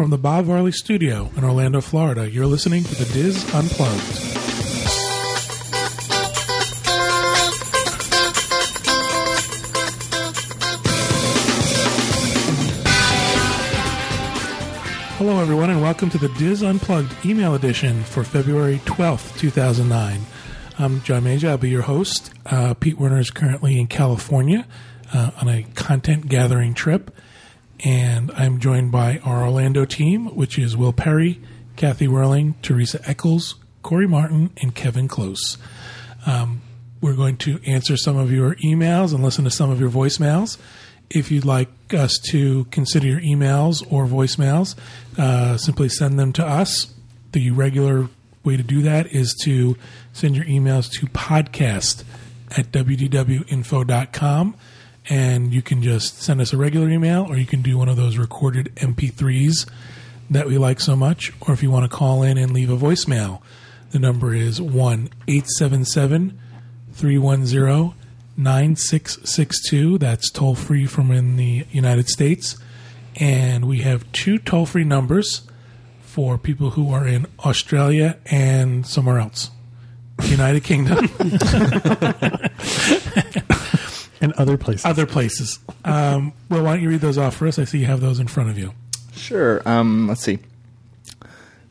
From the Bob Varley Studio in Orlando, Florida, you're listening to the Diz Unplugged. Hello, everyone, and welcome to the Diz Unplugged email edition for February 12th, 2009. I'm John Major. I'll be your host. Pete Werner is currently in California on a content-gathering trip, and I'm joined by our Orlando team, which is Will Perry, Kathy Whirling, Teresa Eccles, Corey Martin, and Kevin Close. We're going to answer some of your emails and listen to some of your voicemails. If you'd like us to consider your emails or voicemails, simply send them to us. The regular way to do that is to send your emails to podcast at wdwinfo.com, and you can just send us a regular email, or you can do one of those recorded MP3s that we like so much, or if you want to call in and leave a voicemail, the number is 1-877-310 9662. That's toll free from in the United States. And we have two toll free numbers for people who are in Australia and somewhere else, United Kingdom, and other places. Well, why don't you read those off for us? I see you have those in front of you. Sure. Let's see.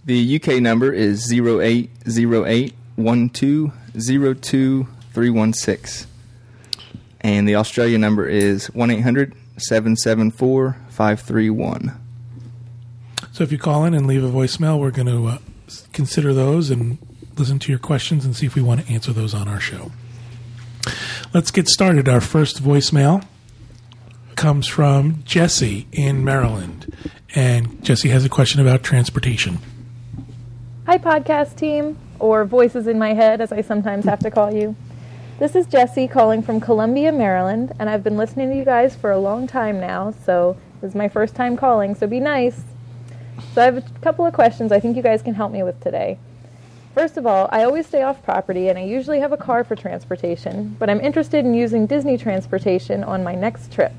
The UK number is 080812023316. And the Australia number is 1-800-774-531. So if you call in and leave a voicemail, we're going to consider those and listen to your questions and see if we want to answer those on our show. Let's get started. Our first voicemail comes from Jesse in Maryland. And Jesse has a question about transportation. Hi, podcast team, or voices in my head, as I sometimes have to call you. This is Jesse calling from Columbia, Maryland, and I've been listening to you guys for a long time now, so this is my first time calling, so be nice. So I have a couple of questions I think you guys can help me with today. First of all, I always stay off property, and I usually have a car for transportation, but I'm interested in using Disney transportation on my next trip.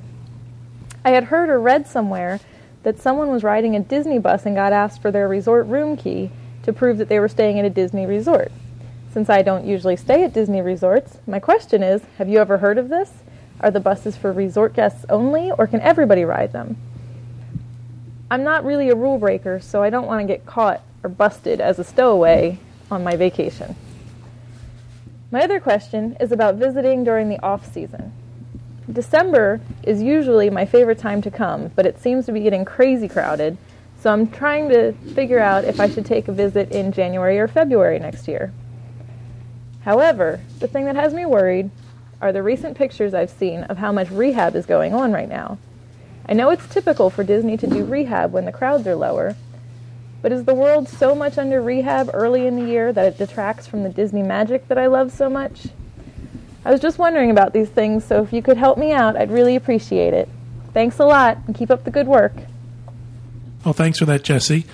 I had heard or read somewhere that someone was riding a Disney bus and got asked for their resort room key to prove that they were staying at a Disney resort. Since I don't usually stay at Disney resorts, my question is, have you ever heard of this? Are the buses for resort guests only, or can everybody ride them? I'm not really a rule breaker, so I don't want to get caught or busted as a stowaway on my vacation. My other question is about visiting during the off-season. December is usually my favorite time to come, but it seems to be getting crazy crowded, so I'm trying to figure out if I should take a visit in January or February next year. However, the thing that has me worried are the recent pictures I've seen of how much rehab is going on right now. I know it's typical for Disney to do rehab when the crowds are lower, but is the world so much under rehab early in the year that it detracts from the Disney magic that I love so much? I was just wondering about these things, so if you could help me out, I'd really appreciate it. Thanks a lot, and keep up the good work. Well, thanks for that, Jesse.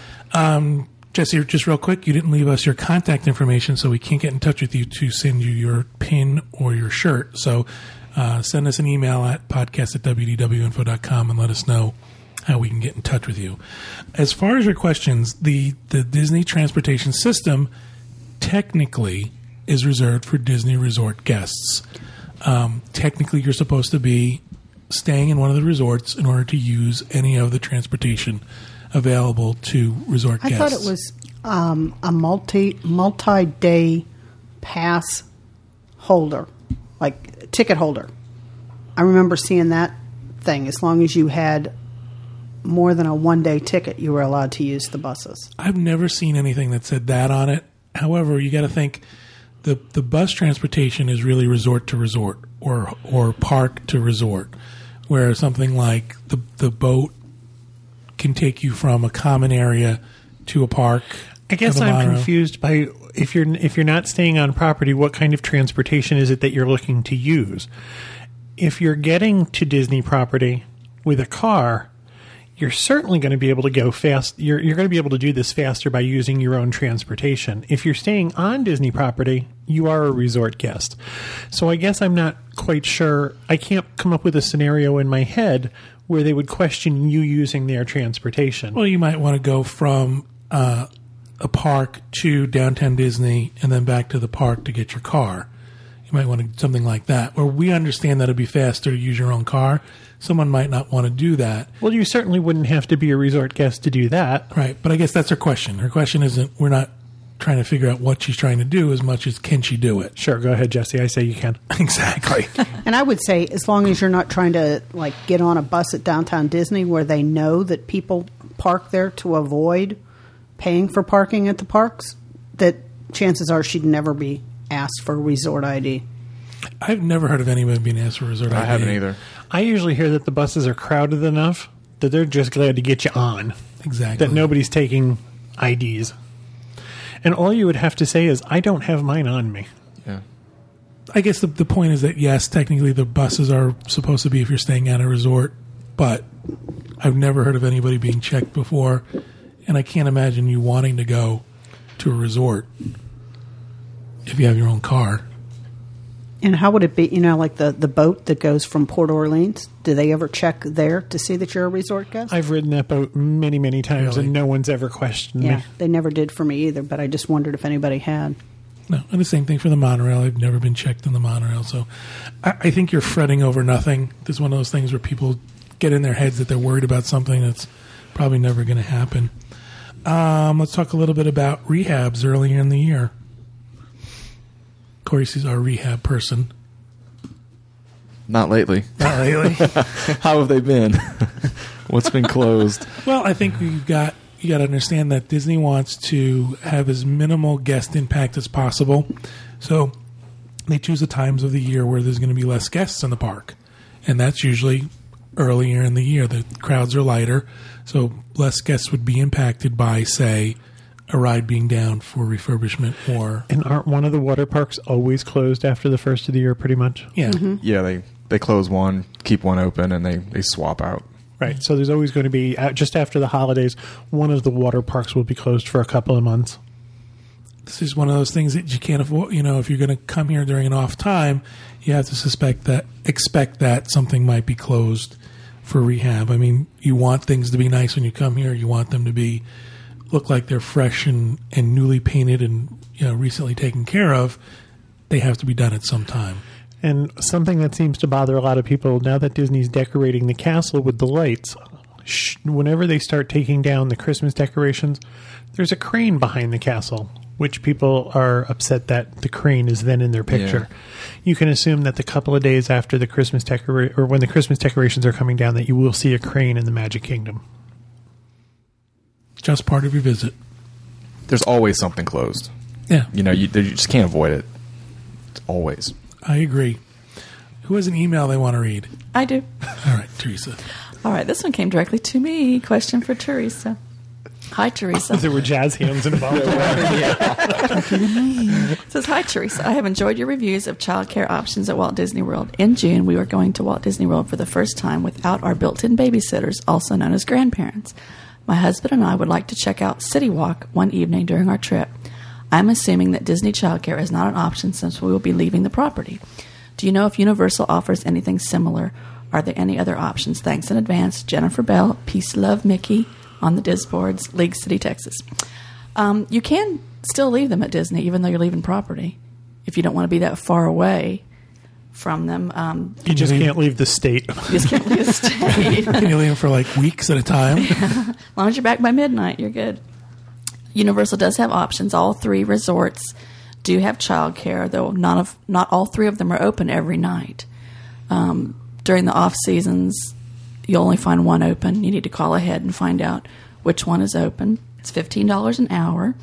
Jesse, just real quick, you didn't leave us your contact information, so we can't get in touch with you to send you your pin or your shirt. So send us an email at podcast at wdwinfo.com and let us know how we can get in touch with you. As far as your questions, the Disney transportation system technically is reserved for Disney resort guests. Technically, you're supposed to be staying in one of the resorts in order to use any of the transportation available to resort guests. I thought it was a multi-day pass holder, like ticket holder. I remember seeing that thing. As long as you had more than a one-day ticket, you were allowed to use the buses. I've never seen anything that said that on it. However, you got to think the bus transportation is really resort to resort or park to resort, where something like the boat can take you from a common area to a park. I guess I'm confused by if you're not staying on property, what kind of transportation is it that you're looking to use? If you're getting to Disney property with a car, you're certainly going to be able to go fast. You're going to be able to do this faster by using your own transportation. If you're staying on Disney property, you are a resort guest. So I guess I'm not quite sure. I can't come up with a scenario in my head where they would question you using their transportation. Well, you might want to go from a park to Downtown Disney and then back to the park to get your car. You might want to do something like that, where we understand that it'd be faster to use your own car. Someone might not want to do that. Well, you certainly wouldn't have to be a resort guest to do that. Right, but I guess that's her question. Her question isn't, we're not trying to figure out what she's trying to do as much as can she do it. Sure, go ahead, Jesse. I say you can. Exactly. And I would say, as long as you're not trying to like get on a bus at Downtown Disney where they know that people park there to avoid paying for parking at the parks, that chances are she'd never be asked for resort ID. I've never heard of anyone being asked for resort ID. I haven't either. I usually hear that the buses are crowded enough that they're just glad to get you on. Exactly. That nobody's taking IDs. And all you would have to say is, I don't have mine on me. Yeah. I guess the point is that, yes, technically the buses are supposed to be if you're staying at a resort, but I've never heard of anybody being checked before, and I can't imagine you wanting to go to a resort if you have your own car. And how would it be, you know, like the boat that goes from Port Orleans? Do they ever check there to see that you're a resort guest? I've ridden that boat many, many times, really? And no one's ever questioned me. Yeah, they never did for me either, but I just wondered if anybody had. No, and the same thing for the monorail. I've never been checked in the monorail. So I think you're fretting over nothing. This is one of those things where people get in their heads that they're worried about something that's probably never going to happen. Let's talk a little bit about rehabs earlier in the year. Corey's our rehab person. Not lately. Not lately. How have they been? What's been closed? Well, I think you got to understand that Disney wants to have as minimal guest impact as possible. So they choose the times of the year where there's going to be less guests in the park, and that's usually earlier in the year. The crowds are lighter, so less guests would be impacted by, say, a ride being down for refurbishment or... And aren't one of the water parks always closed after the first of the year, pretty much? Yeah. Mm-hmm. Yeah, they close one, keep one open, and they swap out. Right. So there's always going to be, just after the holidays, one of the water parks will be closed for a couple of months. This is one of those things that you can't afford. You know, if you're going to come here during an off time, you have to expect that something might be closed for rehab. I mean, you want things to be nice when you come here. You want them to be... look like they're fresh and newly painted and, you know, recently taken care of. They have to be done at some time. And something that seems to bother a lot of people now that Disney's decorating the castle with the lights, whenever they start taking down the Christmas decorations, there's a crane behind the castle, which people are upset that the crane is then in their picture. Yeah. You can assume that the couple of days after the Christmas or when the Christmas decorations are coming down, that you will see a crane in the Magic Kingdom. Just part of your visit. There's always something closed. Yeah. You know, you just can't avoid it. It's always. I agree. Who has an email they want to read? I do. All right, Teresa. All right, this one came directly to me. Question for Teresa. Hi, Teresa. There were jazz hands involved. It says, hi, Teresa. I have enjoyed your reviews of childcare options at Walt Disney World. In June, we are going to Walt Disney World for the first time without our built-in babysitters, also known as grandparents. My husband and I would like to check out City Walk one evening during our trip. I'm assuming that Disney childcare is not an option since we will be leaving the property. Do you know if Universal offers anything similar? Are there any other options? Thanks in advance. Jennifer Bell, Peace, Love, Mickey, on the Disboards, League City, Texas. You can still leave them at Disney, even though you're leaving property, if you don't want to be that far away from them. You just can't leave the state. You just can't leave the state. Can you leave them for like weeks at a time? Yeah. As long as you're back by midnight, you're good. Universal does have options. All three resorts do have childcare, though not all three of them are open every night. During the off seasons, you'll only find one open. You need to call ahead and find out which one is open. It's $15 an hour.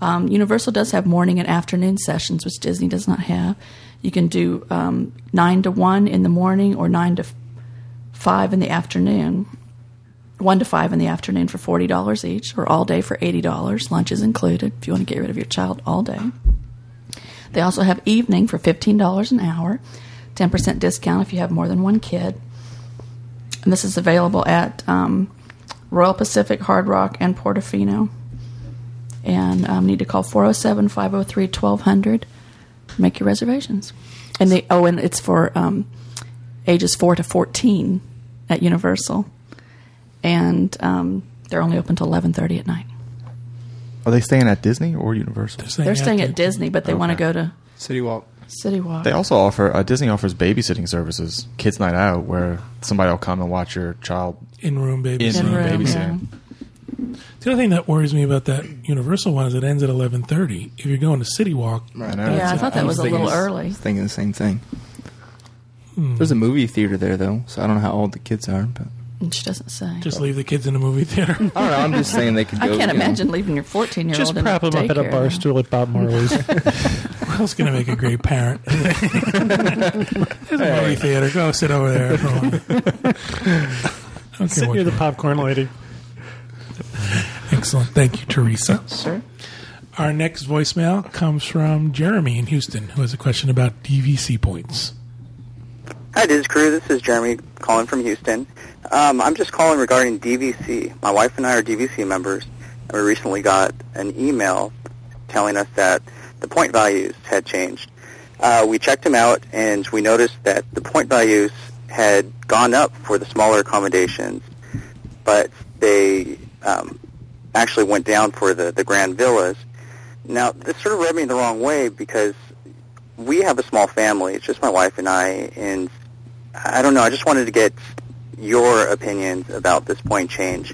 Universal does have morning and afternoon sessions, which Disney does not have. You can do 9 to 1 in the morning or 9 to 5 in the afternoon, 1 to 5 in the afternoon for $40 each, or all day for $80. Lunch is included if you want to get rid of your child all day. They also have evening for $15 an hour, 10% discount if you have more than one kid. And this is available at Royal Pacific, Hard Rock, and Portofino. And need to call 407-503-1200. Make your reservations. And it's for ages 4 to 14 at Universal, and they're only open till 11:30 at night. Are they staying at Disney or Universal? They're staying at Disney, but they want to go to City Walk. City Walk. They also offer Disney offers babysitting services, Kids Night Out, where somebody will come and watch your child in-room babysitting. Yeah. The other thing that worries me about that Universal one is it ends at 11:30. If you're going to City Walk, right? Yeah, I thought that was a little early. I was thinking the same thing. There's a movie theater there, though, so I don't know how old the kids are, but. She doesn't say. Just leave the kids in a movie theater. I don't know. I'm just saying they could go. I can't imagine leaving your 14-year-old in a daycare. Just prop him up at a bar stool at Bob Marley's. Who's going to make a great parent? There's a movie theater. Go sit over there for a while. Sit near the popcorn lady. Excellent. Thank you, Teresa. Sure. Our next voicemail comes from Jeremy in Houston, who has a question about DVC points. Hi, Diz Crew. This is Jeremy calling from Houston. I'm just calling regarding DVC. My wife and I are DVC members, and we recently got an email telling us that the point values had changed. We checked them out, and we noticed that the point values had gone up for the smaller accommodations, but they actually went down for the Grand Villas. Now, this sort of rubbed me the wrong way because we have a small family. It's just my wife and I, and I don't know. I just wanted to get your opinions about this point change.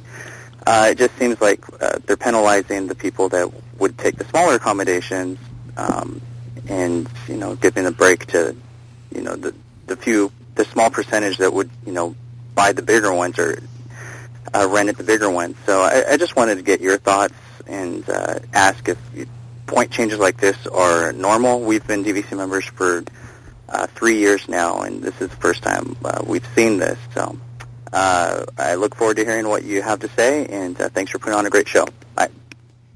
It just seems like they're penalizing the people that would take the smaller accommodations and, you know, giving a break to, you know, the small percentage that would, you know, buy the bigger ones or rent at the bigger ones. So I just wanted to get your thoughts and ask if point changes like this are normal. We've been DVC members for 3 years now, and this is the first time we've seen this. So I look forward to hearing what you have to say, and thanks for putting on a great show. Bye.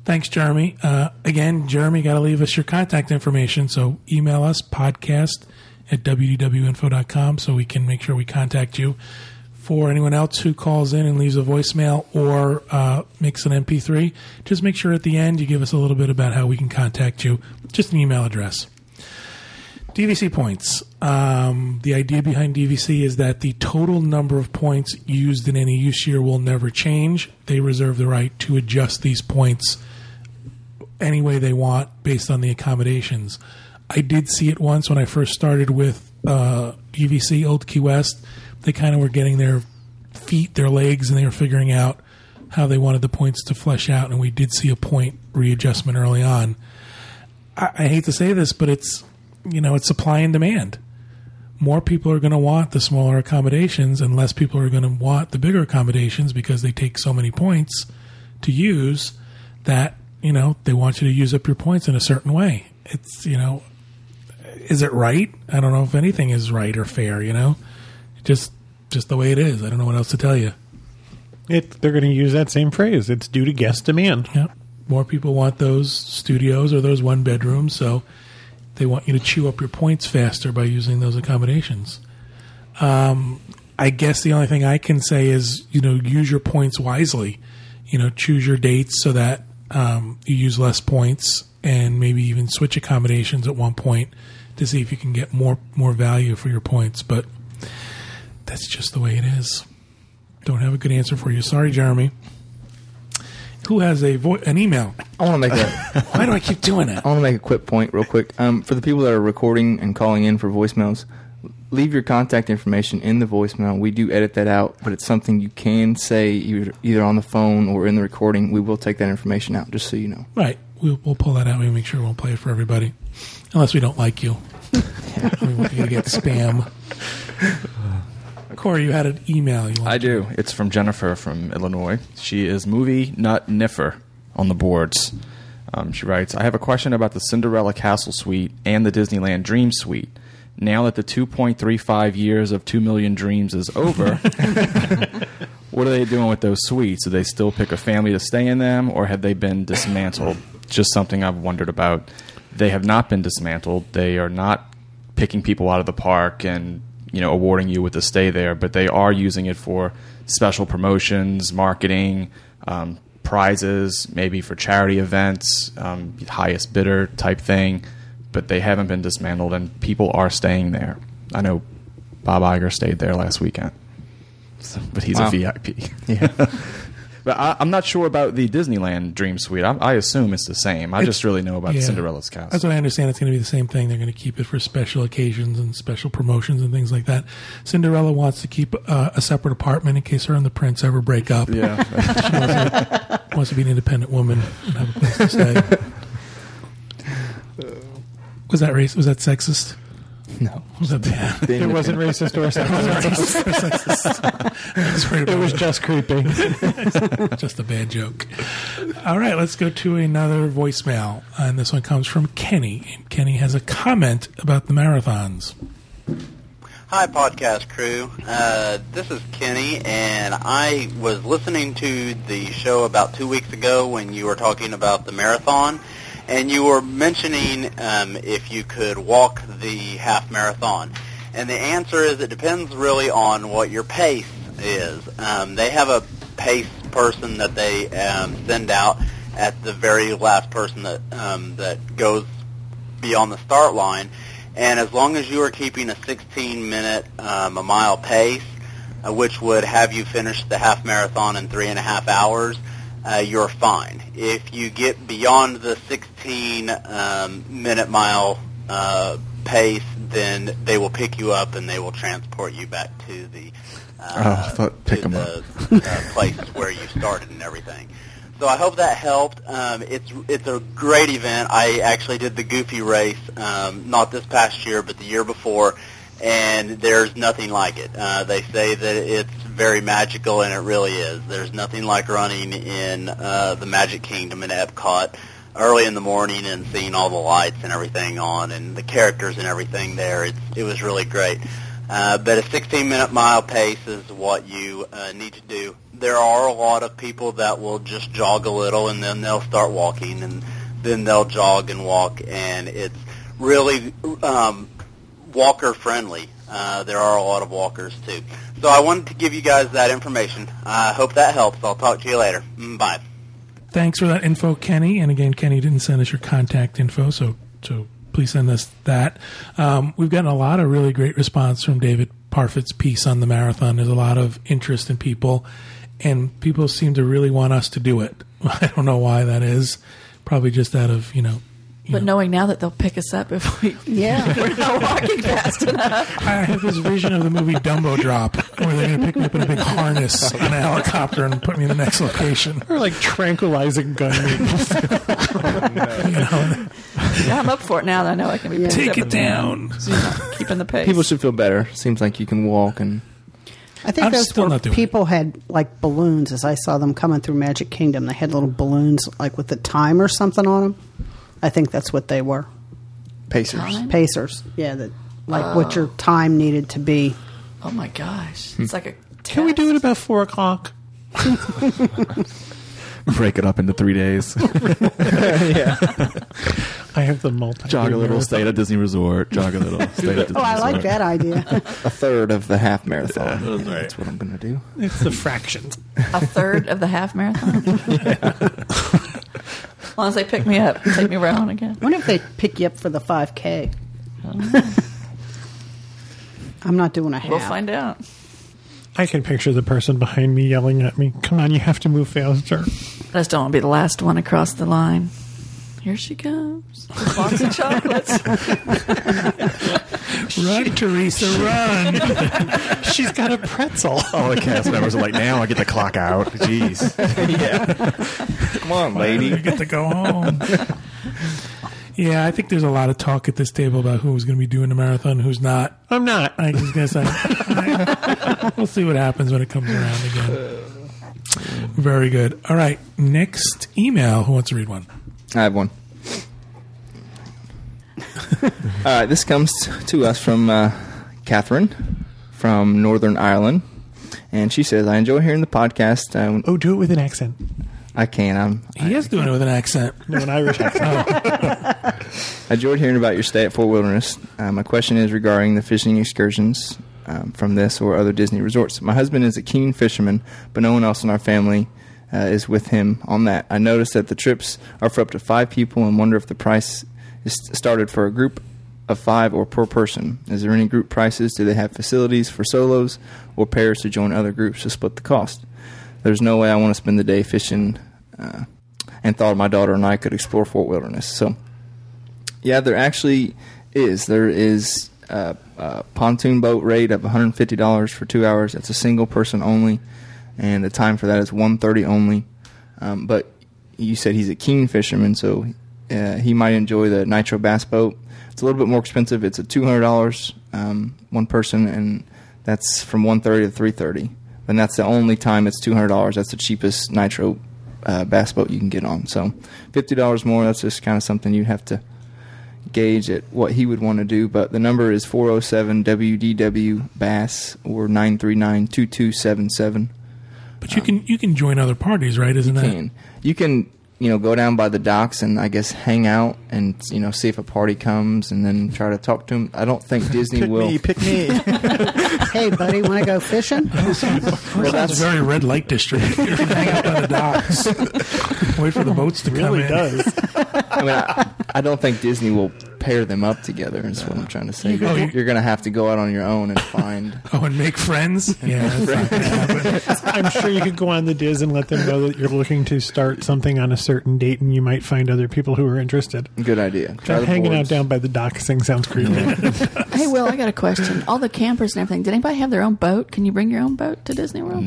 Thanks, Jeremy. Again, Jeremy, got to leave us your contact information, so email us, podcast@wdwinfo.com, so we can make sure we contact you. For anyone else who calls in and leaves a voicemail or makes an MP3, just make sure at the end you give us a little bit about how we can contact you. Just an email address. DVC points. The idea behind DVC is that the total number of points used in any use year will never change. They reserve the right to adjust these points any way they want based on the accommodations. I did see it once when I first started with DVC Old Key West. They kind of were getting their feet, their legs, and they were figuring out how they wanted the points to flesh out, and we did see a point readjustment early on. I hate to say this, but it's, you know, it's supply and demand. More people are going to want the smaller accommodations and less people are going to want the bigger accommodations because they take so many points to use that, you know, they want you to use up your points in a certain way. It's, you know, is it right? I don't know if anything is right or fair, you know? Just the way it is. I don't know what else to tell you. They're going to use that same phrase. It's due to guest demand. Yeah. More people want those studios or those one bedrooms, so they want you to chew up your points faster by using those accommodations. I guess the only thing I can say is, you know, use your points wisely. You know, choose your dates so that you use less points and maybe even switch accommodations at one point to see if you can get more value for your points. But that's just the way it is. Don't have a good answer for you. Sorry, Jeremy. Who has an email? I want to make that. Why do I keep doing that? I want to make a quick point real quick. For the people that are recording and calling in for voicemails, leave your contact information in the voicemail. We do edit that out, but it's something you can say either on the phone or in the recording. We will take that information out, just so you know. Right. We'll pull that out. We'll make sure we won't play it for everybody. Unless we don't like you. We want you to get spam. Corey, you had an email. I do. It's from Jennifer from Illinois. She is movie nut niffer on the boards. She writes, I have a question about the Cinderella Castle Suite and the Disneyland Dream Suite. Now that the 2.35 years of 2 Million Dreams is over, what are they doing with those suites? Do they still pick a family to stay in them, or have they been dismantled? Just something I've wondered about. They have not been dismantled. They are not picking people out of the park and, you know, awarding you with a stay there, but they are using it for special promotions, marketing, prizes, maybe for charity events, highest bidder type thing, but they haven't been dismantled and people are staying there. I know Bob Iger stayed there last weekend. So, but he's a VIP. Yeah. But I'm not sure about the Disneyland Dream Suite. I assume it's the same. I just really know about Cinderella's Castle. That's what I understand. It's going to be the same thing. They're going to keep it for special occasions and special promotions and things like that. Cinderella wants to keep a separate apartment in case her and the prince ever break up. Yeah. She wants to be an independent woman and have a place to stay. Was that racist? Was that sexist? No. Was that bad? It wasn't racist or sexist. It was just creepy. Just a bad joke. All right, let's go to another voicemail. And this one comes from Kenny. And Kenny has a comment about the marathons. Hi, podcast crew. This is Kenny, and I was listening to the show about 2 weeks ago when you were talking about the marathon. And you were mentioning if you could walk the half marathon. And the answer is it depends really on what your pace is. They have a pace person that they send out at the very last person that that goes beyond the start line. And as long as you are keeping a 16-minute a mile pace, which would have you finish the half marathon in 3.5 hours, you're fine. If you get beyond the 16-minute mile pace, then they will pick you up and they will transport you back to the places where you started and everything. So I hope that helped. It's a great event. I actually did the Goofy Race, not this past year, but the year before, and there's nothing like it. They say that it's very magical, and it really is. There's nothing like running in the Magic Kingdom in Epcot early in the morning and seeing all the lights and everything on and the characters and everything there. It was really great. But a 16-minute mile pace is what you need to do. There are a lot of people that will just jog a little, and then they'll start walking, and then they'll jog and walk, and it's really walker-friendly. There are a lot of walkers, too. So I wanted to give you guys that information. I hope that helps. I'll talk to you later. Bye. Thanks for that info, Kenny. And again, Kenny didn't send us your contact info, so please send us that. We've gotten a lot of really great response from David Parfitt's piece on the marathon. There's a lot of interest in people, and people seem to really want us to do it. I don't know why that is. Probably just out of, But knowing now that they'll pick us up if we're not walking fast enough. I have this vision of the movie Dumbo Drop, where they're going to pick me up in a big harness on a helicopter and put me in the next location. Or like tranquilizing gun needles. I'm up for it now that I know I can be picked up. Take it down. So you're not keeping the pace. People should feel better. Seems like you can walk and... I think those were people had like balloons, as I saw them coming through Magic Kingdom. They had little balloons like with the time or something on them. I think that's what they were. Pacers. Yeah, what your time needed to be. Oh, my gosh. It's like a test. Can we do it about 4 o'clock? Break it up into 3 days. Yeah. I have the multi. Jog a little, stay at a Disney resort. Jog a little, stay at a Disney resort. Oh, I like that idea. A third of the half marathon. Yeah, that's what I'm going to do. It's the fractions. A third of the half marathon? Yeah. As long as they pick me up, take me around again. I wonder if they pick you up for the 5K. I'm not doing a half. We'll find out. I can picture the person behind me yelling at me, "Come on, you have to move faster." I just don't want to be the last one across the line. Here she comes. With box of chocolates. Run, Teresa, run. She's got a pretzel. All the cast members are like, now I get the clock out. Jeez. Yeah. Come on, lady. You get to go home. Yeah, I think there's a lot of talk at this table about who's going to be doing the marathon, who's not. I'm not. I just guess we'll see what happens when it comes around again. Very good. All right, next email. Who wants to read one? I have one. All right, this comes to us from Catherine from Northern Ireland, and she says, "I enjoy hearing the podcast." Do it with an accent. I can. Doing it with an accent. No, an Irish accent. I enjoyed hearing about your stay at Fort Wilderness. My question is regarding the fishing excursions from this or other Disney resorts. My husband is a keen fisherman, but no one else in our family is with him on that. I noticed that the trips are for up to 5 people and wonder if the price is started for a group of five or per person? Is there any group prices? Do they have facilities for solos or pairs to join other groups to split the cost? There's no way I want to spend the day fishing and thought my daughter and I could explore Fort Wilderness. So, yeah, there actually is. There is a pontoon boat rate of $150 for 2 hours. That's a single person only, and the time for that is 1:30 only. But you said he's a keen fisherman, so he might enjoy the nitro bass boat. It's a little bit more expensive. It's a $200 one person, and that's from 1:30 to 3:30. And that's the only time it's $200. That's the cheapest nitro bass boat you can get on. So $50 more, that's just kind of something you'd have to gauge at what he would want to do. But the number is 407-WDW-BASS or 939-2277. But you can join other parties, right? Isn't that? You can go down by the docks and I guess hang out and see if a party comes and then try to talk to them. I don't think Disney will. Pick me. Hey buddy, want to go fishing? Well, that's very red light district. Hang out by the docks. Wait for the boats to come in. It really does. I mean, I don't think Disney will pair them up together is what I'm trying to say. You're going to have to go out on your own and find... Oh, and make friends? Yeah, that's not I'm sure you could go on the Diz and let them know that you're looking to start something on a certain date, and you might find other people who are interested. Good idea. Try hanging out down by the dock thing sounds creepy. Hey, Will, I got a question. All the campers and everything, did anybody have their own boat? Can you bring your own boat to Disney World?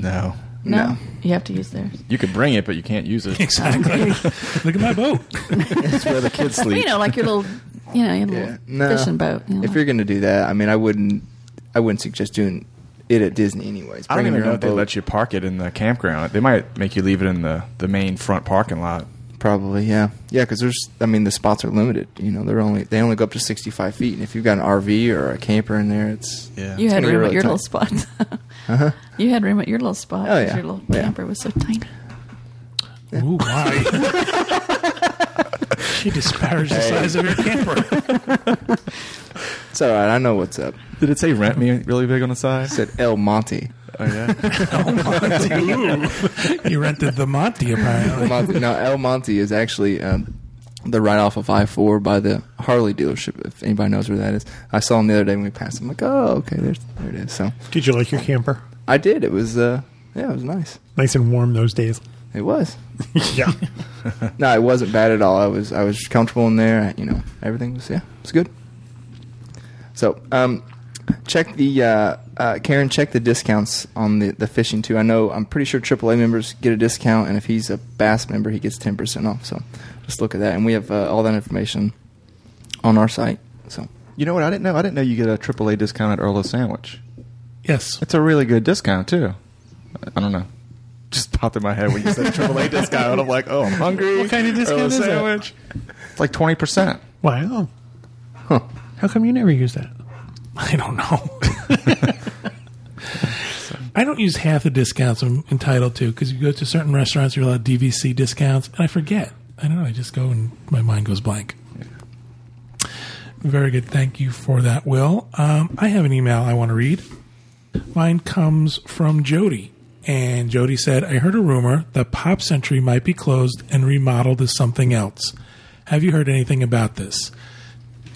No. You have to use theirs. You could bring it, but you can't use it. Exactly. Look at my boat. That's where the kids sleep. Like your little... fishing boat. If you're going to do that, I wouldn't suggest doing it at Disney anyways. I don't even know if they let you park it in the campground. They might make you leave it in the main front parking lot. Probably, yeah. Yeah, because the spots are limited. They only go up to 65 feet. And if you've got an RV or a camper in there, you had room at your little spot. Uh-huh. You had room at your little spot. Oh, yeah. Your little camper was so tiny. Yeah. Ooh, my. She disparaged the size of your camper. It's all right. I know what's up. Did it say rent me really big on the side? It said El Monte. Oh, yeah? El Monte. You rented the Monte, apparently. Now, El Monte is actually the write-off of I-4 by the Harley dealership, if anybody knows where that is. I saw him the other day when we passed. I'm like, oh, okay, there it is. So, did you like your camper? I did. It was, it was nice. Nice and warm those days. It was. Yeah. No, it wasn't bad at all. I was comfortable in there. Everything was, it's good. So, check the, Karen, check the discounts on the fishing too. I know, I'm pretty sure AAA members get a discount, and if he's a Bass member, he gets 10% off. So just look at that. And we have all that information on our site. So, you know what? I didn't know you get a AAA discount at Earl Sandwich. Yes. It's a really good discount too. I don't know. Just popped in my head when you said AAA discount. I'm like, I'm hungry. What kind of discount is sandwich? It's like 20%. Wow. Huh. How come you never use that? I don't know. I don't use half the discounts I'm entitled to, because you go to certain restaurants, you're allowed DVC discounts, and I forget. I don't know. I just go and my mind goes blank. Yeah. Very good. Thank you for that, Will. I have an email I want to read. Mine comes from Jody. And Jody said, I heard a rumor that Pop Century might be closed and remodeled as something else. Have you heard anything about this?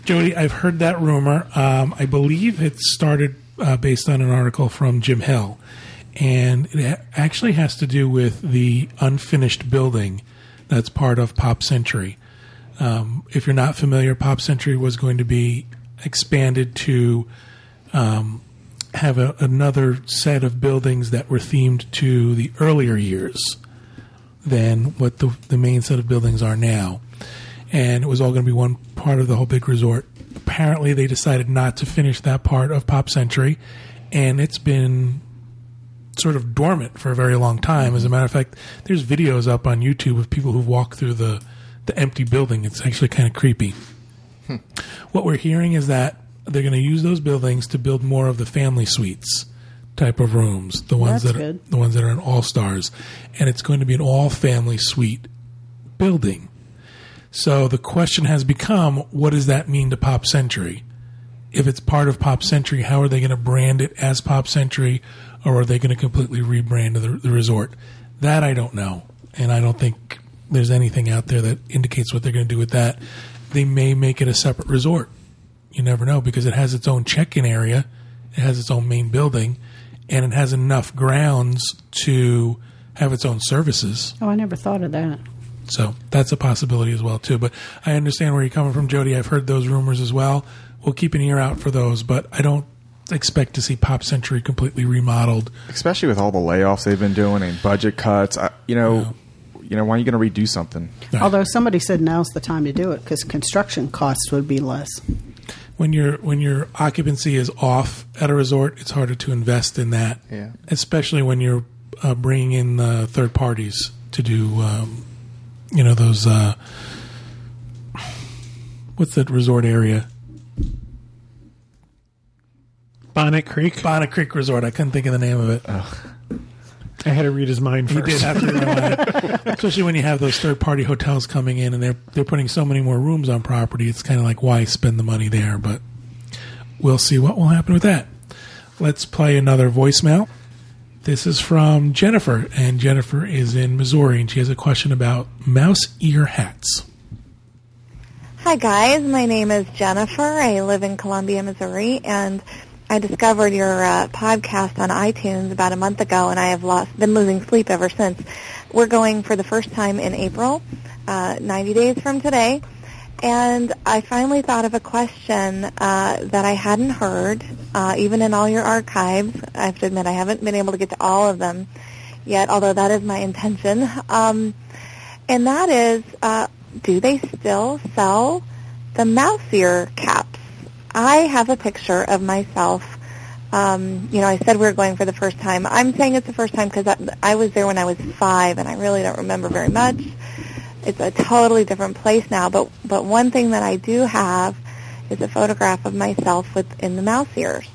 Jody, I've heard that rumor. I believe it started based on an article from Jim Hill. And it actually has to do with the unfinished building that's part of Pop Century. If you're not familiar, Pop Century was going to be expanded to... have another set of buildings that were themed to the earlier years than what the main set of buildings are now. And it was all going to be one part of the whole big resort. Apparently, they decided not to finish that part of Pop Century, and it's been sort of dormant for a very long time. As a matter of fact, there's videos up on YouTube of people who've walked through the empty building. It's actually kind of creepy. What we're hearing is that they're going to use those buildings to build more of the family suites type of rooms, the ones that are in All-Stars, and it's going to be an all-family suite building. So the question has become, what does that mean to Pop Century? If it's part of Pop Century, how are they going to brand it as Pop Century, or are they going to completely rebrand the resort? That I don't know, and I don't think there's anything out there that indicates what they're going to do with that. They may make it a separate resort. You never know, because it has its own check-in area, it has its own main building, and it has enough grounds to have its own services. Oh, I never thought of that. So that's a possibility as well, too. But I understand where you're coming from, Jody. I've heard those rumors as well. We'll keep an ear out for those, but I don't expect to see Pop Century completely remodeled. Especially with all the layoffs they've been doing and budget cuts. You know, why are you going to redo something? Right. Although somebody said now's the time to do it because construction costs would be less. When your occupancy is off at a resort, it's harder to invest in that. Yeah. Especially when you're bringing in third parties to do, those. What's that resort area? Bonnet Creek Resort. I couldn't think of the name of it. Ugh. I had to read his mind first. You did have to read my mind. Especially when you have those third-party hotels coming in and they're putting so many more rooms on property. It's kind of like, why spend the money there? But we'll see what will happen with that. Let's play another voicemail. This is from Jennifer, and Jennifer is in Missouri, and she has a question about mouse ear hats. Hi, guys. My name is Jennifer. I live in Columbia, Missouri, and I discovered your podcast on iTunes about a month ago, and I have been losing sleep ever since. We're going for the first time in April, 90 days from today, and I finally thought of a question that I hadn't heard, even in all your archives. I have to admit, I haven't been able to get to all of them yet, although that is my intention. And that is, do they still sell the mouse ear caps? I have a picture of myself. I said we were going for the first time. I'm saying it's the first time because I was there when I was 5, and I really don't remember very much. It's a totally different place now. But one thing that I do have is a photograph of myself in the mouse ears.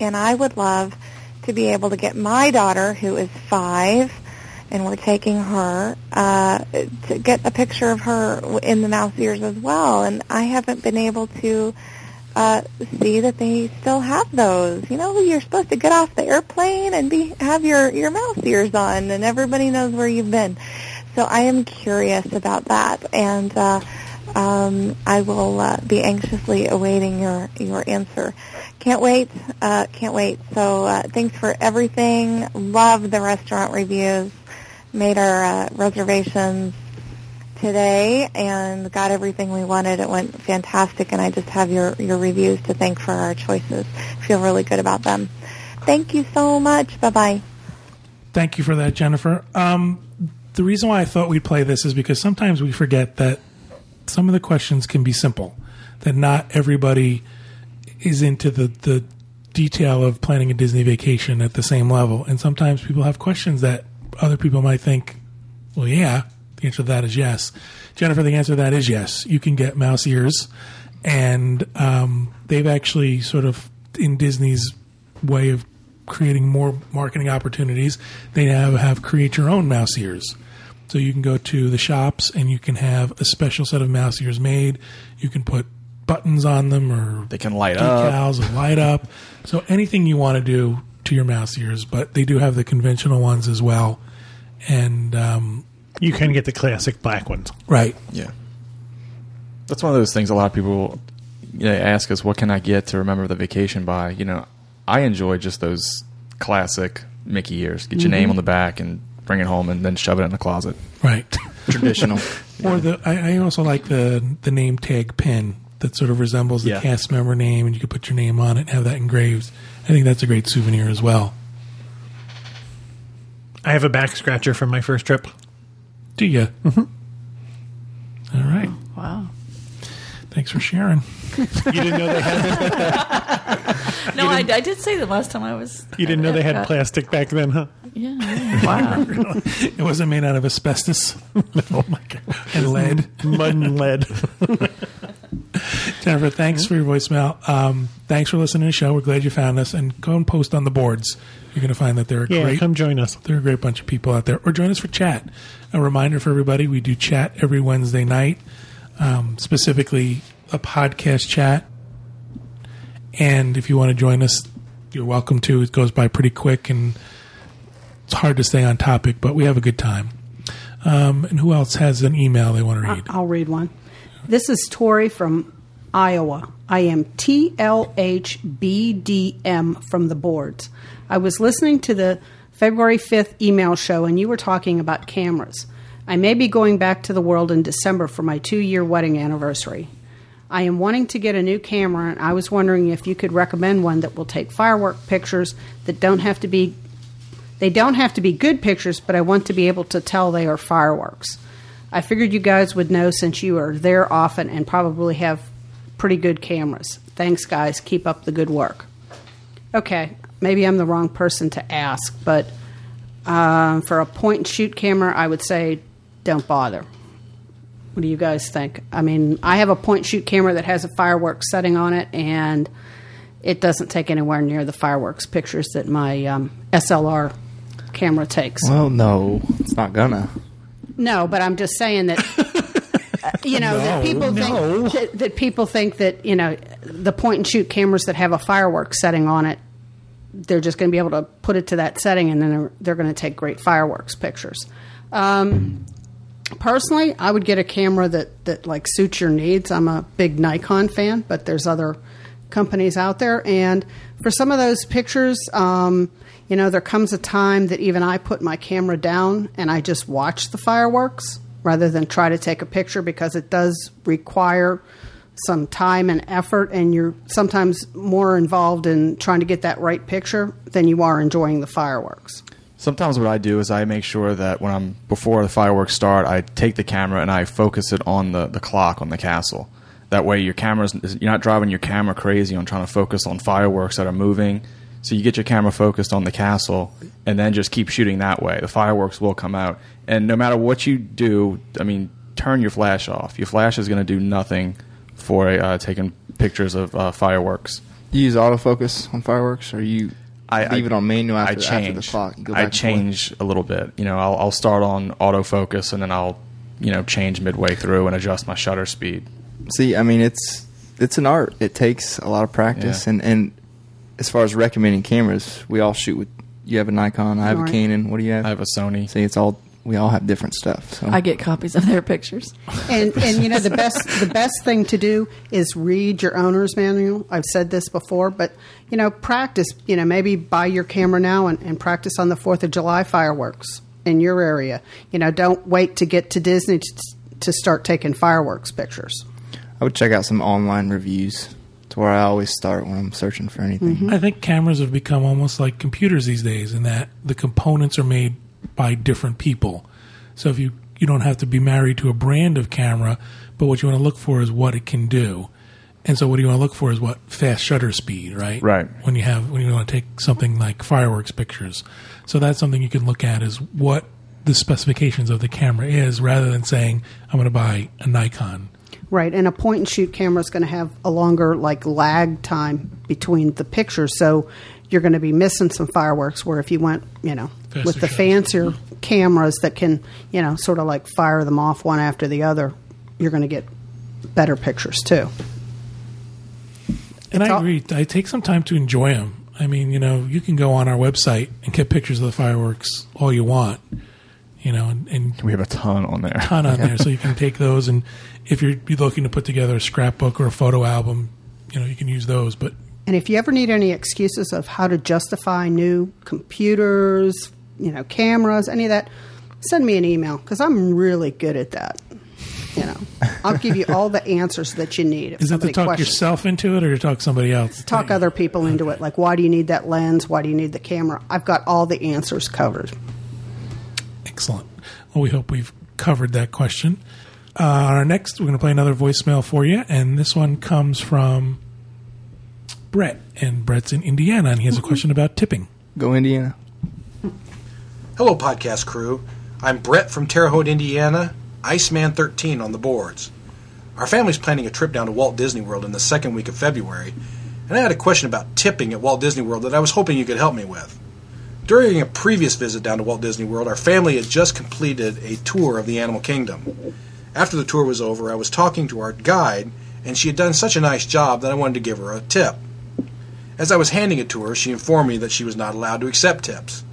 And I would love to be able to get my daughter, who is 5, and we're taking her, to get a picture of her in the mouse ears as well. And I haven't been able to see that they still have those. You know, you're supposed to get off the airplane and have your mouse ears on, and everybody knows where you've been. So I am curious about that, and I will be anxiously awaiting your answer. Can't wait. So thanks for everything. Love the restaurant reviews. Made our reservations today and got everything we wanted. It went fantastic, and I just have your reviews to thank for our choices. Feel really good about them. Thank you so much. Bye-bye. Thank you for that, Jennifer. The reason why I thought we'd play this is because sometimes we forget that some of the questions can be simple, that not everybody is into the detail of planning a Disney vacation at the same level. And sometimes people have questions that other people might think, well, yeah, the answer to that is yes. Jennifer, the answer to that is yes. You can get mouse ears. And they've actually sort of, in Disney's way of creating more marketing opportunities, they have create your own mouse ears. So you can go to the shops and you can have a special set of mouse ears made. You can put buttons on them, or they can light decals up, or light up. So anything you want to do to your mouse ears, but they do have the conventional ones as well. And you can get the classic black ones, right? Yeah, that's one of those things. A lot of people ask us, "What can I get to remember the vacation by?" You know, I enjoy just those classic Mickey ears. Get your name on the back and bring it home, and then shove it in the closet. Right, traditional. Yeah. Or I also like the name tag pin. That sort of resembles the cast member name, and you can put your name on it and have that engraved. I think that's a great souvenir as well. I have a back scratcher from my first trip. Do you? Mm-hmm. All right. Oh, wow. Thanks for sharing. You didn't know they had... No, I did say that last time I was... You didn't know they had plastic back then, huh? Yeah. Wow. Really? It wasn't made out of asbestos. Oh, my God. And lead. Mud and lead. Jennifer, thanks for your voicemail. Thanks for listening to the show. We're glad you found us. And go and post on the boards. You're going to find that they're great. Yeah, come join us. They're a great bunch of people out there. Or join us for chat. A reminder for everybody, we do chat every Wednesday night, specifically a podcast chat. And if you want to join us, you're welcome to. It goes by pretty quick, and it's hard to stay on topic, but we have a good time. And who else has an email they want to read? I'll read one. This is Tori from Iowa. I am TLHBDM from the boards. I was listening to the February 5th email show, and you were talking about cameras. I may be going back to the world in December for my 2-year wedding anniversary. I am wanting to get a new camera, and I was wondering if you could recommend one that will take firework pictures that don't have to be... They don't have to be good pictures, but I want to be able to tell they are fireworks. I figured you guys would know since you are there often and probably have pretty good cameras. Thanks, guys. Keep up the good work. Okay, maybe I'm the wrong person to ask, but for a point-and-shoot camera, I would say don't bother. What do you guys think? I mean, I have a point-and-shoot camera that has a fireworks setting on it, and it doesn't take anywhere near the fireworks pictures that my SLR camera takes. Well, no, it's not gonna. No, but I'm just saying that you know that people think that you know the point and shoot cameras that have a fireworks setting on it, they're just going to be able to put it to that setting and then they're going to take great fireworks pictures. Personally, I would get a camera that like suits your needs. I'm a big Nikon fan, but there's other companies out there, and for some of those pictures, you know, there comes a time that even I put my camera down and I just watch the fireworks rather than try to take a picture, because it does require some time and effort, and you're sometimes more involved in trying to get that right picture than you are enjoying the fireworks. Sometimes what I do is I make sure that when I'm before the fireworks start, I take the camera and I focus it on the clock on the castle. That way you're not driving your camera crazy on trying to focus on fireworks that are moving. So you get your camera focused on the castle and then just keep shooting that way. The fireworks will come out. And no matter what you do, I mean, turn your flash off. Your flash is going to do nothing for taking pictures of fireworks. You use autofocus on fireworks, or you leave it on manual after the clock? I change a little bit. You know, I'll start on autofocus and then I'll, you know, change midway through and adjust my shutter speed. See, I mean, it's an art. It takes a lot of practice, yeah. and as far as recommending cameras, we all shoot with... You have a Nikon, I have a Canon. What do you have? I have a Sony. See, it's all... We all have different stuff. So. I get copies of their pictures. And you know, the best thing to do is read your owner's manual. I've said this before, but, you know, practice. You know, maybe buy your camera now and practice on the 4th of July fireworks in your area. You know, don't wait to get to Disney to start taking fireworks pictures. I would check out some online reviews. Where I always start when I'm searching for anything. Mm-hmm. I think cameras have become almost like computers these days, in that the components are made by different people. So if you don't have to be married to a brand of camera, but what you want to look for is what it can do. And so what you want to look for is what fast shutter speed, right? Right. When you want to take something like fireworks pictures. So that's something you can look at, is what the specifications of the camera is, rather than saying I'm going to buy a Nikon. Right, and a point-and-shoot camera is going to have a longer, like, lag time between the pictures, so you're going to be missing some fireworks, where if you went, you know, with the fancier cameras that can, you know, sort of like fire them off one after the other, you're going to get better pictures, too. And I agree. I take some time to enjoy them. I mean, you know, you can go on our website and get pictures of the fireworks all you want. You know, and we have a ton on there. So you can take those, and if you're looking to put together a scrapbook or a photo album, you know, you can use those. But and if you ever need any excuses of how to justify new computers, you know, cameras, any of that, send me an email, because I'm really good at that. You know, I'll give you all the answers that you need. Is that to talk yourself into it, or to talk somebody else? Talk other people into it. Like, why do you need that lens? Why do you need the camera? I've got all the answers covered. Excellent. Well, we hope we've covered that question. Our next, we're going to play another voicemail for you, and this one comes from Brett, and Brett's in Indiana, and he has a question about tipping. Go Indiana. Hello, podcast crew. I'm Brett from Terre Haute, Indiana, Iceman 13 on the boards. Our family's planning a trip down to Walt Disney World in the second week of February, and I had a question about tipping at Walt Disney World that I was hoping you could help me with. During a previous visit down to Walt Disney World, our family had just completed a tour of the Animal Kingdom. After the tour was over, I was talking to our guide, and she had done such a nice job that I wanted to give her a tip. As I was handing it to her, she informed me that she was not allowed to accept tips.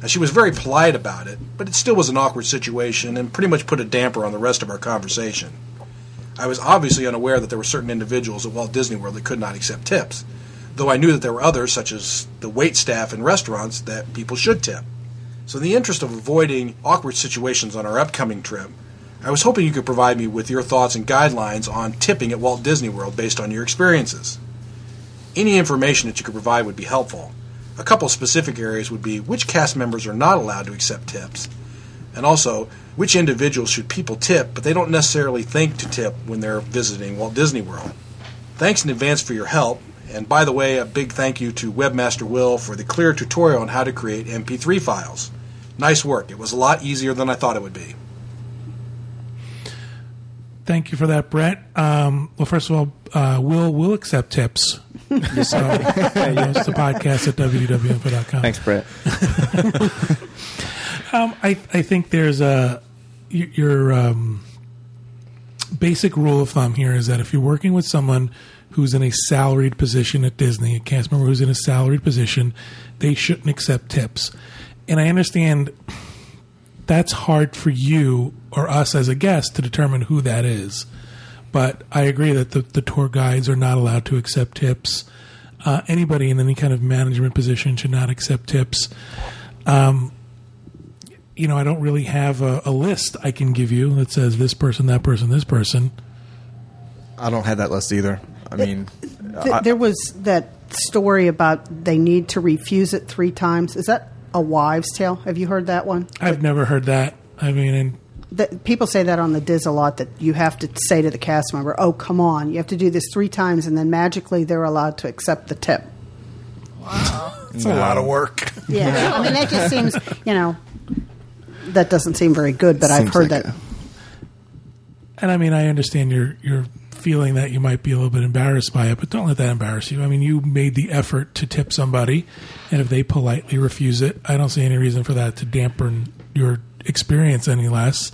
Now, she was very polite about it, but it still was an awkward situation and pretty much put a damper on the rest of our conversation. I was obviously unaware that there were certain individuals at Walt Disney World that could not accept tips, though I knew that there were others, such as the wait staff in restaurants, that people should tip. So in the interest of avoiding awkward situations on our upcoming trip, I was hoping you could provide me with your thoughts and guidelines on tipping at Walt Disney World based on your experiences. Any information that you could provide would be helpful. A couple specific areas would be which cast members are not allowed to accept tips, and also which individuals should people tip, but they don't necessarily think to tip when they're visiting Walt Disney World. Thanks in advance for your help, and by the way, a big thank you to Webmaster Will for the clear tutorial on how to create MP3 files. Nice work. It was a lot easier than I thought it would be. Thank you for that, Brett. Well, first of all, we'll accept tips. So, it's the podcast at wdwinfo.com. Thanks, Brett. I think there's your basic rule of thumb here is that if you're working with someone who's in a salaried position at Disney, a cast member who's in a salaried position, they shouldn't accept tips. And I understand that's hard for you or us as a guest to determine who that is. But I agree that the tour guides are not allowed to accept tips. Anybody in any kind of management position should not accept tips. I don't really have a list I can give you that says this person, that person, this person. I don't have that list either. There was that story about they need to refuse it 3 times. Is that a wives' tale? Have you heard that one? I've never heard that. People say that on the Diz a lot, that you have to say to the cast member, oh, come on, you have to do this 3 times, and then magically they're allowed to accept the tip. Wow. It's a lot of work. Yeah. That just seems, that doesn't seem very good, but I've heard that. And I understand your feeling that you might be a little bit embarrassed by it, but don't let that embarrass you. You made the effort to tip somebody, and if they politely refuse it, I don't see any reason for that to dampen your experience any less.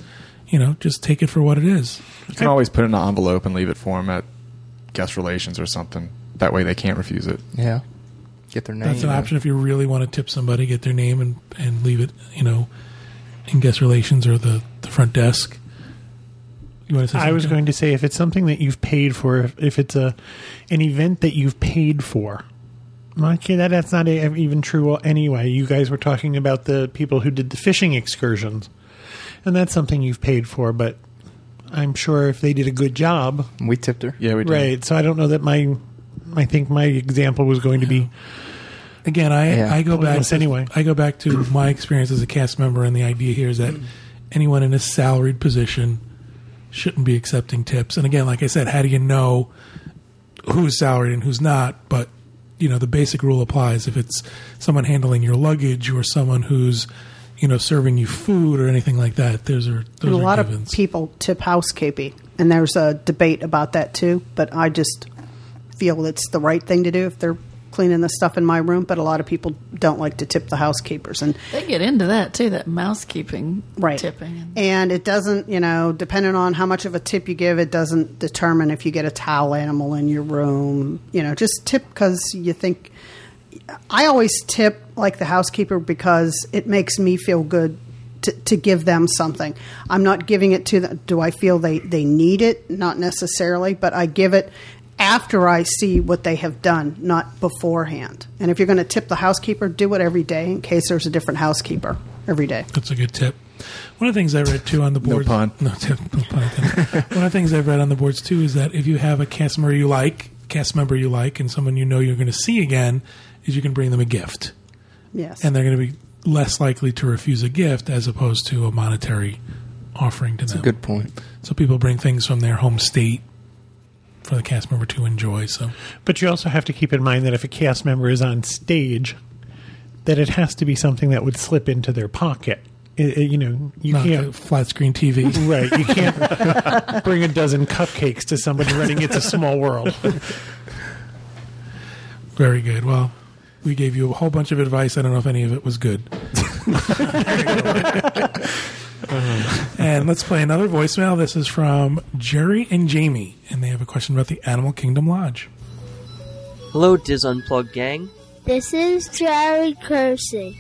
Just take it for what it is. You can always put it in an envelope and leave it for them at guest relations or something. That way they can't refuse it. Yeah. Get their name. That's an option if you really want to tip somebody. Get their name and leave it, in guest relations or the front desk. I was going to say, if it's something that you've paid for, if it's an event that you've paid for, okay, that's not even true anyway. You guys were talking about the people who did the fishing excursions, and that's something you've paid for. But I'm sure if they did a good job, we tipped her. Yeah, we did. Right. So I don't know that I think my example was going to be. Again, I go back anyway. I go back to my experience as a cast member, and the idea here is that anyone in a salaried position shouldn't be accepting tips. And again, like I said, how do you know who's salaried and who's not? But the basic rule applies. If it's someone handling your luggage or someone who's serving you food or anything like that, those are a lot givens. Of people tip housekeeping, and there's a debate about that too. But I just feel it's the right thing to do if they're cleaning the stuff in my room. But a lot of people don't like to tip the housekeepers, and they get into that too, that mousekeeping, right? Tipping, and it doesn't, depending on how much of a tip you give, it doesn't determine if you get a towel animal in your room. Just tip because you think. I always tip like the housekeeper because it makes me feel good to give them something. I'm not giving it to them. Do I feel they need it? Not necessarily, but I give it after I see what they have done, not beforehand. And if you're going to tip the housekeeper, do it every day in case there's a different housekeeper every day. That's a good tip. One of the things I read, too, on the boards... One of the things I've read on the boards, too, is that if you have a cast member you like, and someone you're going to see again, is you can bring them a gift. Yes. And they're going to be less likely to refuse a gift as opposed to a monetary offering to them. That's a good point. So people bring things from their home state for the cast member to enjoy. So, but you also have to keep in mind that if a cast member is on stage, that it has to be something that would slip into their pocket. You not can't flat screen TV, right? You can't bring a dozen cupcakes to somebody running It's a Small World. Very good. Well, we gave you a whole bunch of advice. I don't know if any of it was good. And let's play another voicemail. This is from Jerry and Jamie, and they have a question about the Animal Kingdom Lodge. Hello, Diz Unplugged gang. This is Jerry Kersey.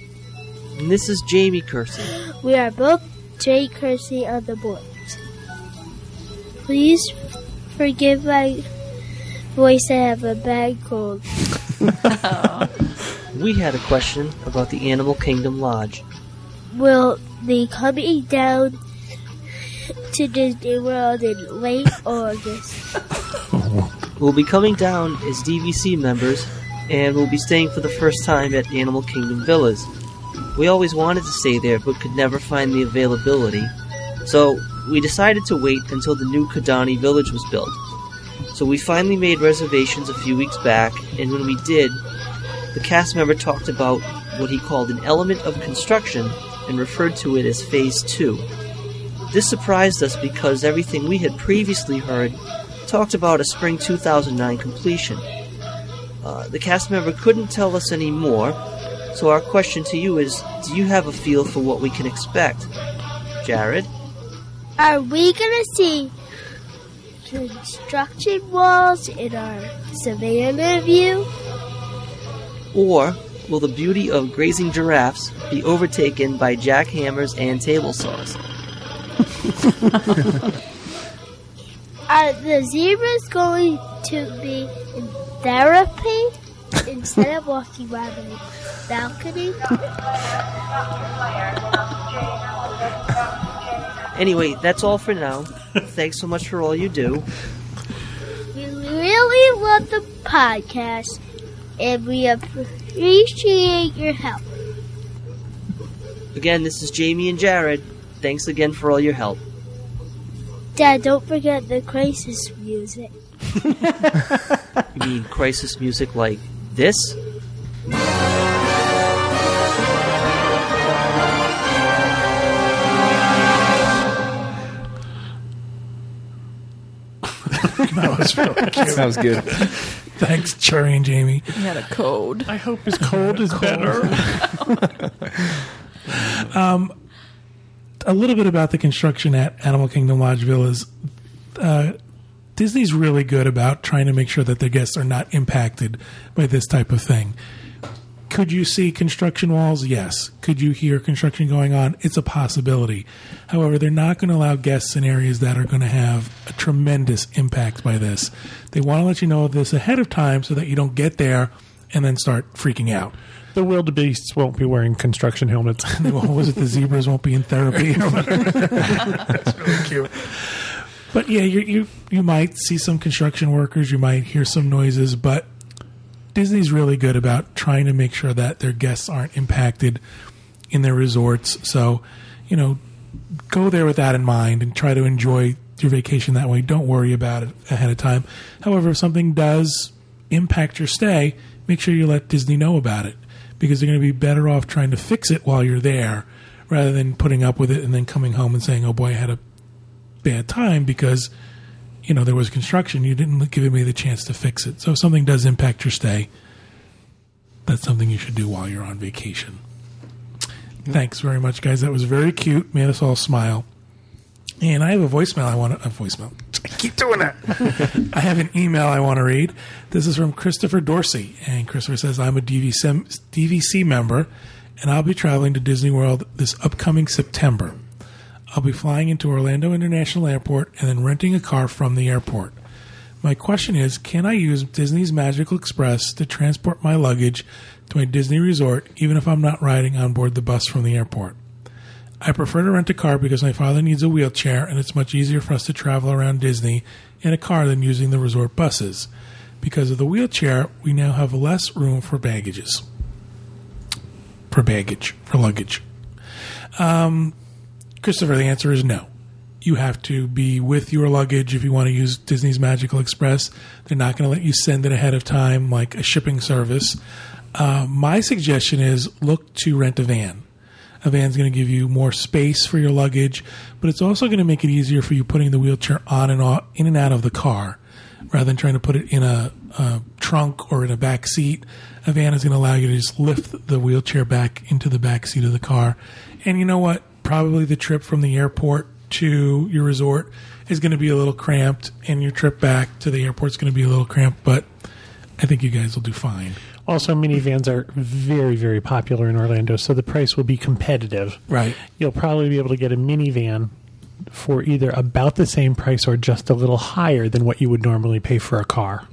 And this is Jamie Kersey. We are both J. Kersey on the board. Please forgive my voice, I have a bad cold. We had a question about the Animal Kingdom Lodge. Will they coming down to Disney World in late August? We'll be coming down as DVC members, and we'll be staying for the first time at Animal Kingdom Villas. We always wanted to stay there, but could never find the availability. So we decided to wait until the new Kidani Village was built. So we finally made reservations a few weeks back, and when we did, the cast member talked about what he called an element of construction and referred to it as Phase 2. This surprised us because everything we had previously heard talked about a spring 2009 completion. The cast member couldn't tell us any more, so our question to you is, do you have a feel for what we can expect? Jared? Are we going to see construction walls in our Savannah view? Or will the beauty of grazing giraffes be overtaken by jackhammers and table saws? Are the zebras going to be in therapy instead of walking by the balcony? Anyway, that's all for now. Thanks so much for all you do. We really love the podcast, and we appreciate your help. Again, this is Jamie and Jared. Thanks again for all your help. Dad, don't forget the crisis music. You mean crisis music like this? That was really cute. Sounds good. Thanks, Cherry and Jamie. He had a cold. I hope his cold is better. A little bit about the construction at Animal Kingdom Lodge Villas. Disney's really good about trying to make sure that their guests are not impacted by this type of thing. Could you see construction walls? Yes. Could you hear construction going on? It's a possibility. However, they're not going to allow guests in areas that are going to have a tremendous impact by this. They want to let you know this ahead of time so that you don't get there and then start freaking out. The wildebeests won't be wearing construction helmets. What was it? The zebras won't be in therapy. That's really cute. But yeah, you might see some construction workers. You might hear some noises, but Disney's really good about trying to make sure that their guests aren't impacted in their resorts. So, go there with that in mind and try to enjoy your vacation that way. Don't worry about it ahead of time. However, if something does impact your stay, make sure you let Disney know about it, because they're going to be better off trying to fix it while you're there rather than putting up with it and then coming home and saying, oh boy, I had a bad time because there was construction. You didn't give me the chance to fix it. So if something does impact your stay, that's something you should do while you're on vacation. Mm-hmm. Thanks very much, guys. That was very cute. Made us all smile. And I have a voicemail I want to... I keep doing that. I have an email I want to read. This is from Christopher Dorsey. And Christopher says, I'm a DVC member, and I'll be traveling to Disney World this upcoming September. I'll be flying into Orlando International Airport and then renting a car from the airport. My question is, can I use Disney's Magical Express to transport my luggage to a Disney resort even if I'm not riding on board the bus from the airport? I prefer to rent a car because my father needs a wheelchair and it's much easier for us to travel around Disney in a car than using the resort buses. Because of the wheelchair, we now have less room for baggages. For luggage. Christopher, the answer is no. You have to be with your luggage if you want to use Disney's Magical Express. They're not going to let you send it ahead of time like a shipping service. My suggestion is look to rent a van. A van's going to give you more space for your luggage, but it's also going to make it easier for you putting the wheelchair on and off, in and out of the car rather than trying to put it in a trunk or in a back seat. A van is going to allow you to just lift the wheelchair back into the back seat of the car. And you know what? Probably the trip from the airport to your resort is going to be a little cramped, and your trip back to the airport is going to be a little cramped, but I think you guys will do fine. Also, minivans are very, very popular in Orlando, so the price will be competitive. Right. You'll probably be able to get a minivan for either about the same price or just a little higher than what you would normally pay for a car.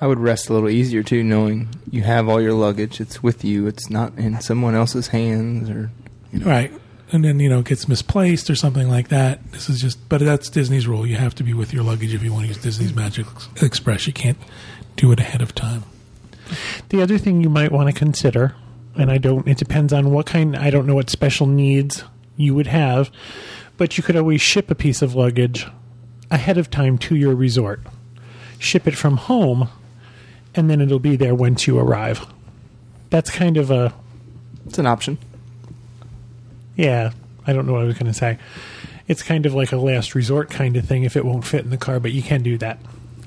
I would rest a little easier, too, knowing you have all your luggage. It's with you. It's not in someone else's hands or... You know. Right. And then, you know, it gets misplaced or something like that. This is just... But that's Disney's rule. You have to be with your luggage if you want to use Disney's Magic Express. You can't do it ahead of time. The other thing you might want to consider, and I don't... It depends on what kind... I don't know what special needs you would have, but you could always ship a piece of luggage ahead of time to your resort. Ship it from home, and then it'll be there once you arrive. That's kind of a... It's an option. Yeah, I don't know what I was going to say. It's kind of like a last resort kind of thing if it won't fit in the car, but you can do that.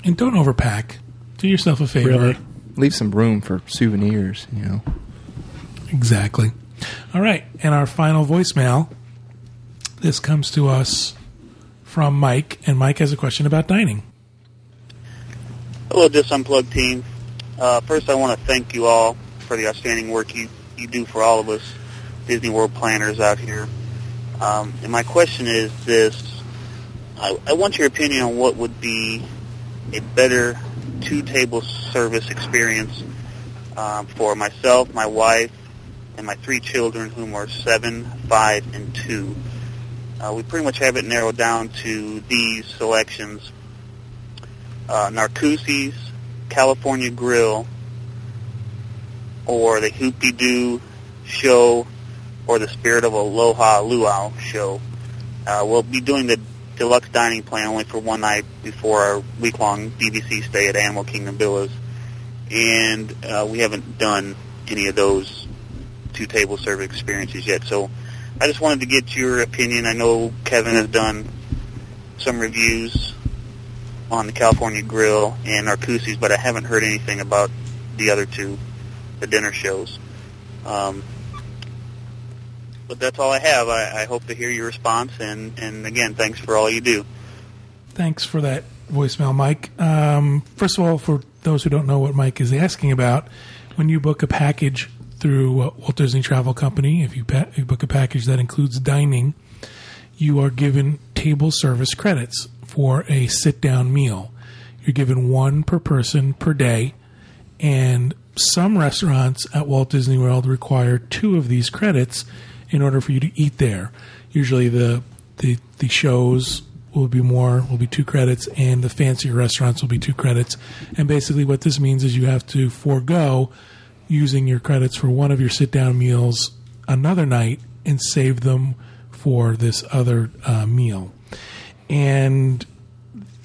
And don't overpack. Do yourself a favor. Really? Leave some room for souvenirs, you know. Exactly. All right, and our final voicemail. This comes to us from Mike, and Mike has a question about dining. Hello, Diz Unplugged team. First, I want to thank you all for the outstanding work you do for all of us Disney World planners out here. And my question is this. I want your opinion on what would be a better two-table service experience for myself, my wife, and my three children, whom are 7, 5, and 2. We pretty much have it narrowed down to these selections. Narcoossee's, California Grill, or the Hoop-Dee-Doo show, or the Spirit of Aloha Luau show. We'll be doing the deluxe dining plan only for one night before our week-long DVC stay at Animal Kingdom Villas. And we haven't done any of those two-table service experiences yet, so I just wanted to get your opinion. I know Kevin has done some reviews on the California Grill and Narcoossee's, but I haven't heard anything about the other two, the dinner shows. But that's all I have. I hope to hear your response, and again, thanks for all you do. Thanks for that voicemail, Mike. First of all, for those who don't know what Mike is asking about, when you book a package through Walt Disney Travel Company, if you book a package that includes dining, you are given table service credits for a sit-down meal. You're given one per person per day, and some restaurants at Walt Disney World require 2 of these credits in order for you to eat there. Usually the shows will be 2 credits, and the fancier restaurants will be 2 credits. And basically what this means is you have to forego using your credits for one of your sit-down meals another night and save them for this other meal. And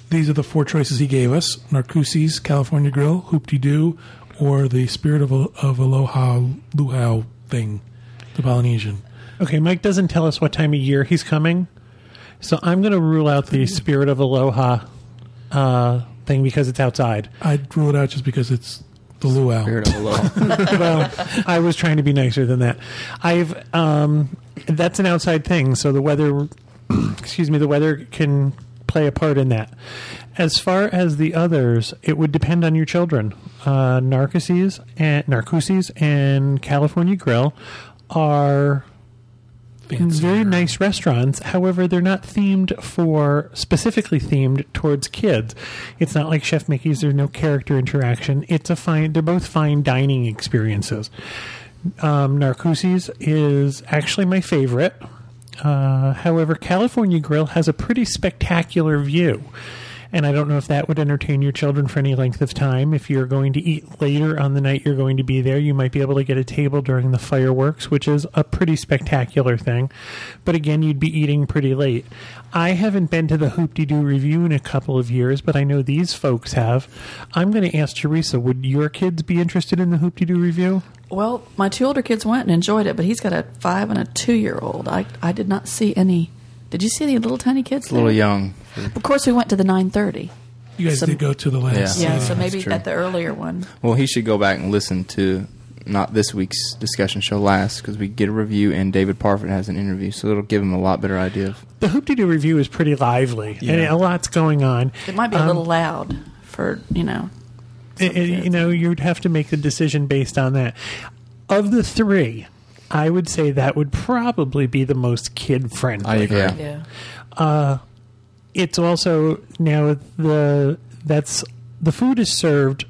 these are the 4 choices he gave us: Narcoossee's, California Grill, Hoop-Dee-Doo, or the Spirit of Aloha Luau thing, the Polynesian. Okay, Mike doesn't tell us what time of year he's coming, so I'm going to rule out the Spirit of Aloha thing because it's outside. I'd rule it out just because it's the luau. Spirit of Aloha. Well, I was trying to be nicer than that. That's an outside thing, so the weather... Excuse me, the weather can play a part in that. As far as the others, it would depend on your children. Narcoossee's and California Grill are very nice restaurants. However, they're not specifically themed towards kids. It's not like Chef Mickey's. There's no character interaction. They're both fine dining experiences. Narcoossee's is actually my favorite. However, California Grill has a pretty spectacular view, and I don't know if that would entertain your children for any length of time. If you're going to eat later on the night you're going to be there, you might be able to get a table during the fireworks, which is a pretty spectacular thing. But again, you'd be eating pretty late. I haven't been to the Hoop-Dee-Doo review in a couple of years, but I know these folks have. I'm going to ask Teresa, would your kids be interested in the Hoop-Dee-Doo review? Well, my 2 older kids went and enjoyed it, but he's got a 5 and a 2-year-old. I did not see any. Did you see any little tiny kids there? A little young. Of course, we went to the 9:30. You guys did go to the last. Yeah, so maybe at the earlier one. Well, he should go back and listen to not this week's discussion show last, because we get a review and David Parfitt has an interview, so it'll give him a lot better idea. The Hoop-Dee-Doo review is pretty lively, and a lot's going on. It might be a little loud for, you know... you'd have to make the decision based on that. Of the 3, I would say that would probably be the most kid friendly. I agree. Yeah. It's also now the food is served,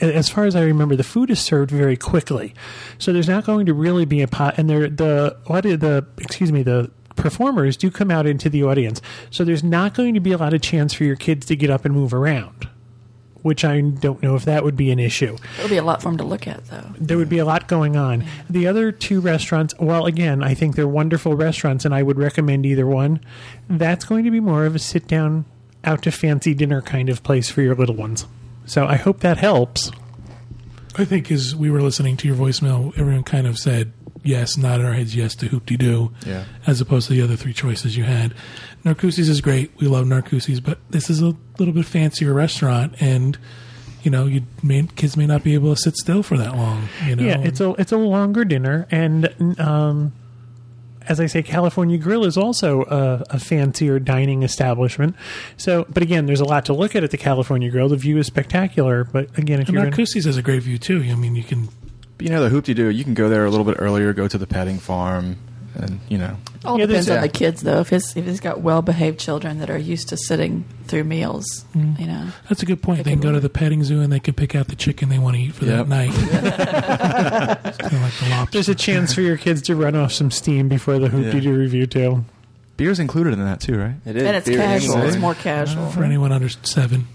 as far as I remember, the food is served very quickly. So there's not going to really be a pot, and the performers do come out into the audience. So there's not going to be a lot of chance for your kids to get up and move around, which I don't know if that would be an issue. It'll be a lot for them to look at, though. There would be a lot going on. Yeah. The other two restaurants, well, again, I think they're wonderful restaurants, and I would recommend either one. That's going to be more of a sit-down, out-to-fancy dinner kind of place for your little ones. So I hope that helps. I think as we were listening to your voicemail, everyone kind of said yes, nodded our heads yes to Hoop-Dee-Doo, as opposed to the other three choices you had. Narcoossee's is great. We love Narcoossee's, but this is a little bit fancier restaurant, and kids may not be able to sit still for that long. Yeah, it's a longer dinner, and as I say, California Grill is also a fancier dining establishment. So, but again, there's a lot to look at the California Grill. The view is spectacular, but again, Narcoossee's has a great view too. I mean, you can. The Hoop-Dee-Doo, you can go there a little bit earlier, go to the petting farm, and, All depends on the kids, though. If it's got well-behaved children that are used to sitting through meals, That's a good point. They can go to the petting zoo, and they can pick out the chicken they want to eat for that night. It's kind of like the lobster. There's a chance for your kids to run off some steam before the Hoop-Dee-Doo review, too. Beer's included in that, too, right? It is. And it's casual. It's more casual. For anyone under 7.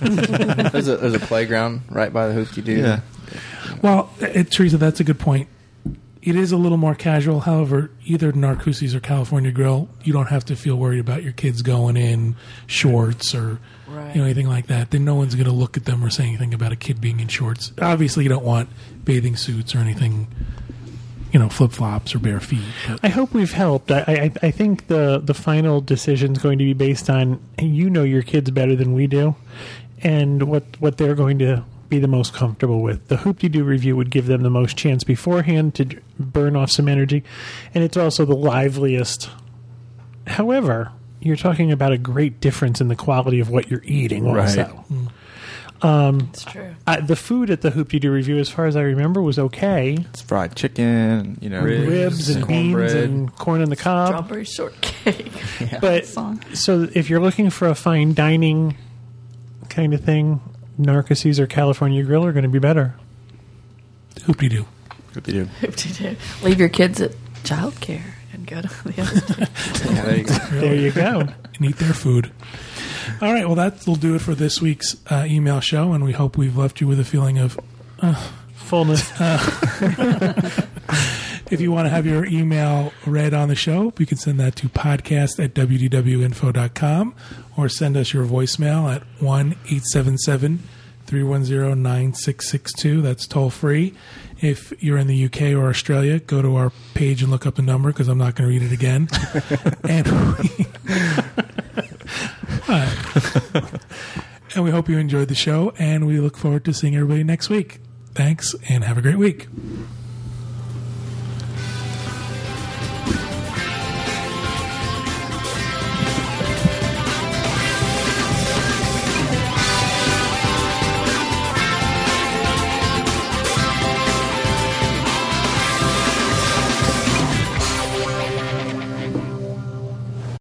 There's a playground right by the Hoop-Dee-Doo. Yeah. Well, Teresa, that's a good point. It is a little more casual. However, either Narcoossee's or California Grill, you don't have to feel worried about your kids going in shorts or anything like that. Then no one's going to look at them or say anything about a kid being in shorts. Obviously, you don't want bathing suits or anything, flip-flops or bare feet. But. I hope we've helped. I think the final decision is going to be based on your kids better than we do and what they're going to be the most comfortable with. The Hoop-Dee-Doo review would give them the most chance beforehand to burn off some energy, and it's also the liveliest. However, you're talking about a great difference in the quality of what you're eating also. Right. It's true. The food at the Hoop-Dee-Doo review, as far as I remember, was okay. It's fried chicken, ribs and beans and corn on the cob. Strawberry shortcake. But so if you're looking for a fine dining kind of thing, Narcoossee's or California Grill are going to be better. Hoop-Dee-Doo. Hoop-Dee-Doo. Hoop-Dee-Doo. Leave your kids at childcare and go to the other. Yeah, there you go. There you go. And eat their food. All right. Well, that'll do it for this week's email show, and we hope we've left you with a feeling of fullness. If you want to have your email read on the show, you can send that to podcast@wdwinfo.com or send us your voicemail at 1-877-310-9662. That's toll free. If you're in the UK or Australia, go to our page and look up the number because I'm not going to read it again. And we hope you enjoyed the show, and we look forward to seeing everybody next week. Thanks, and have a great week.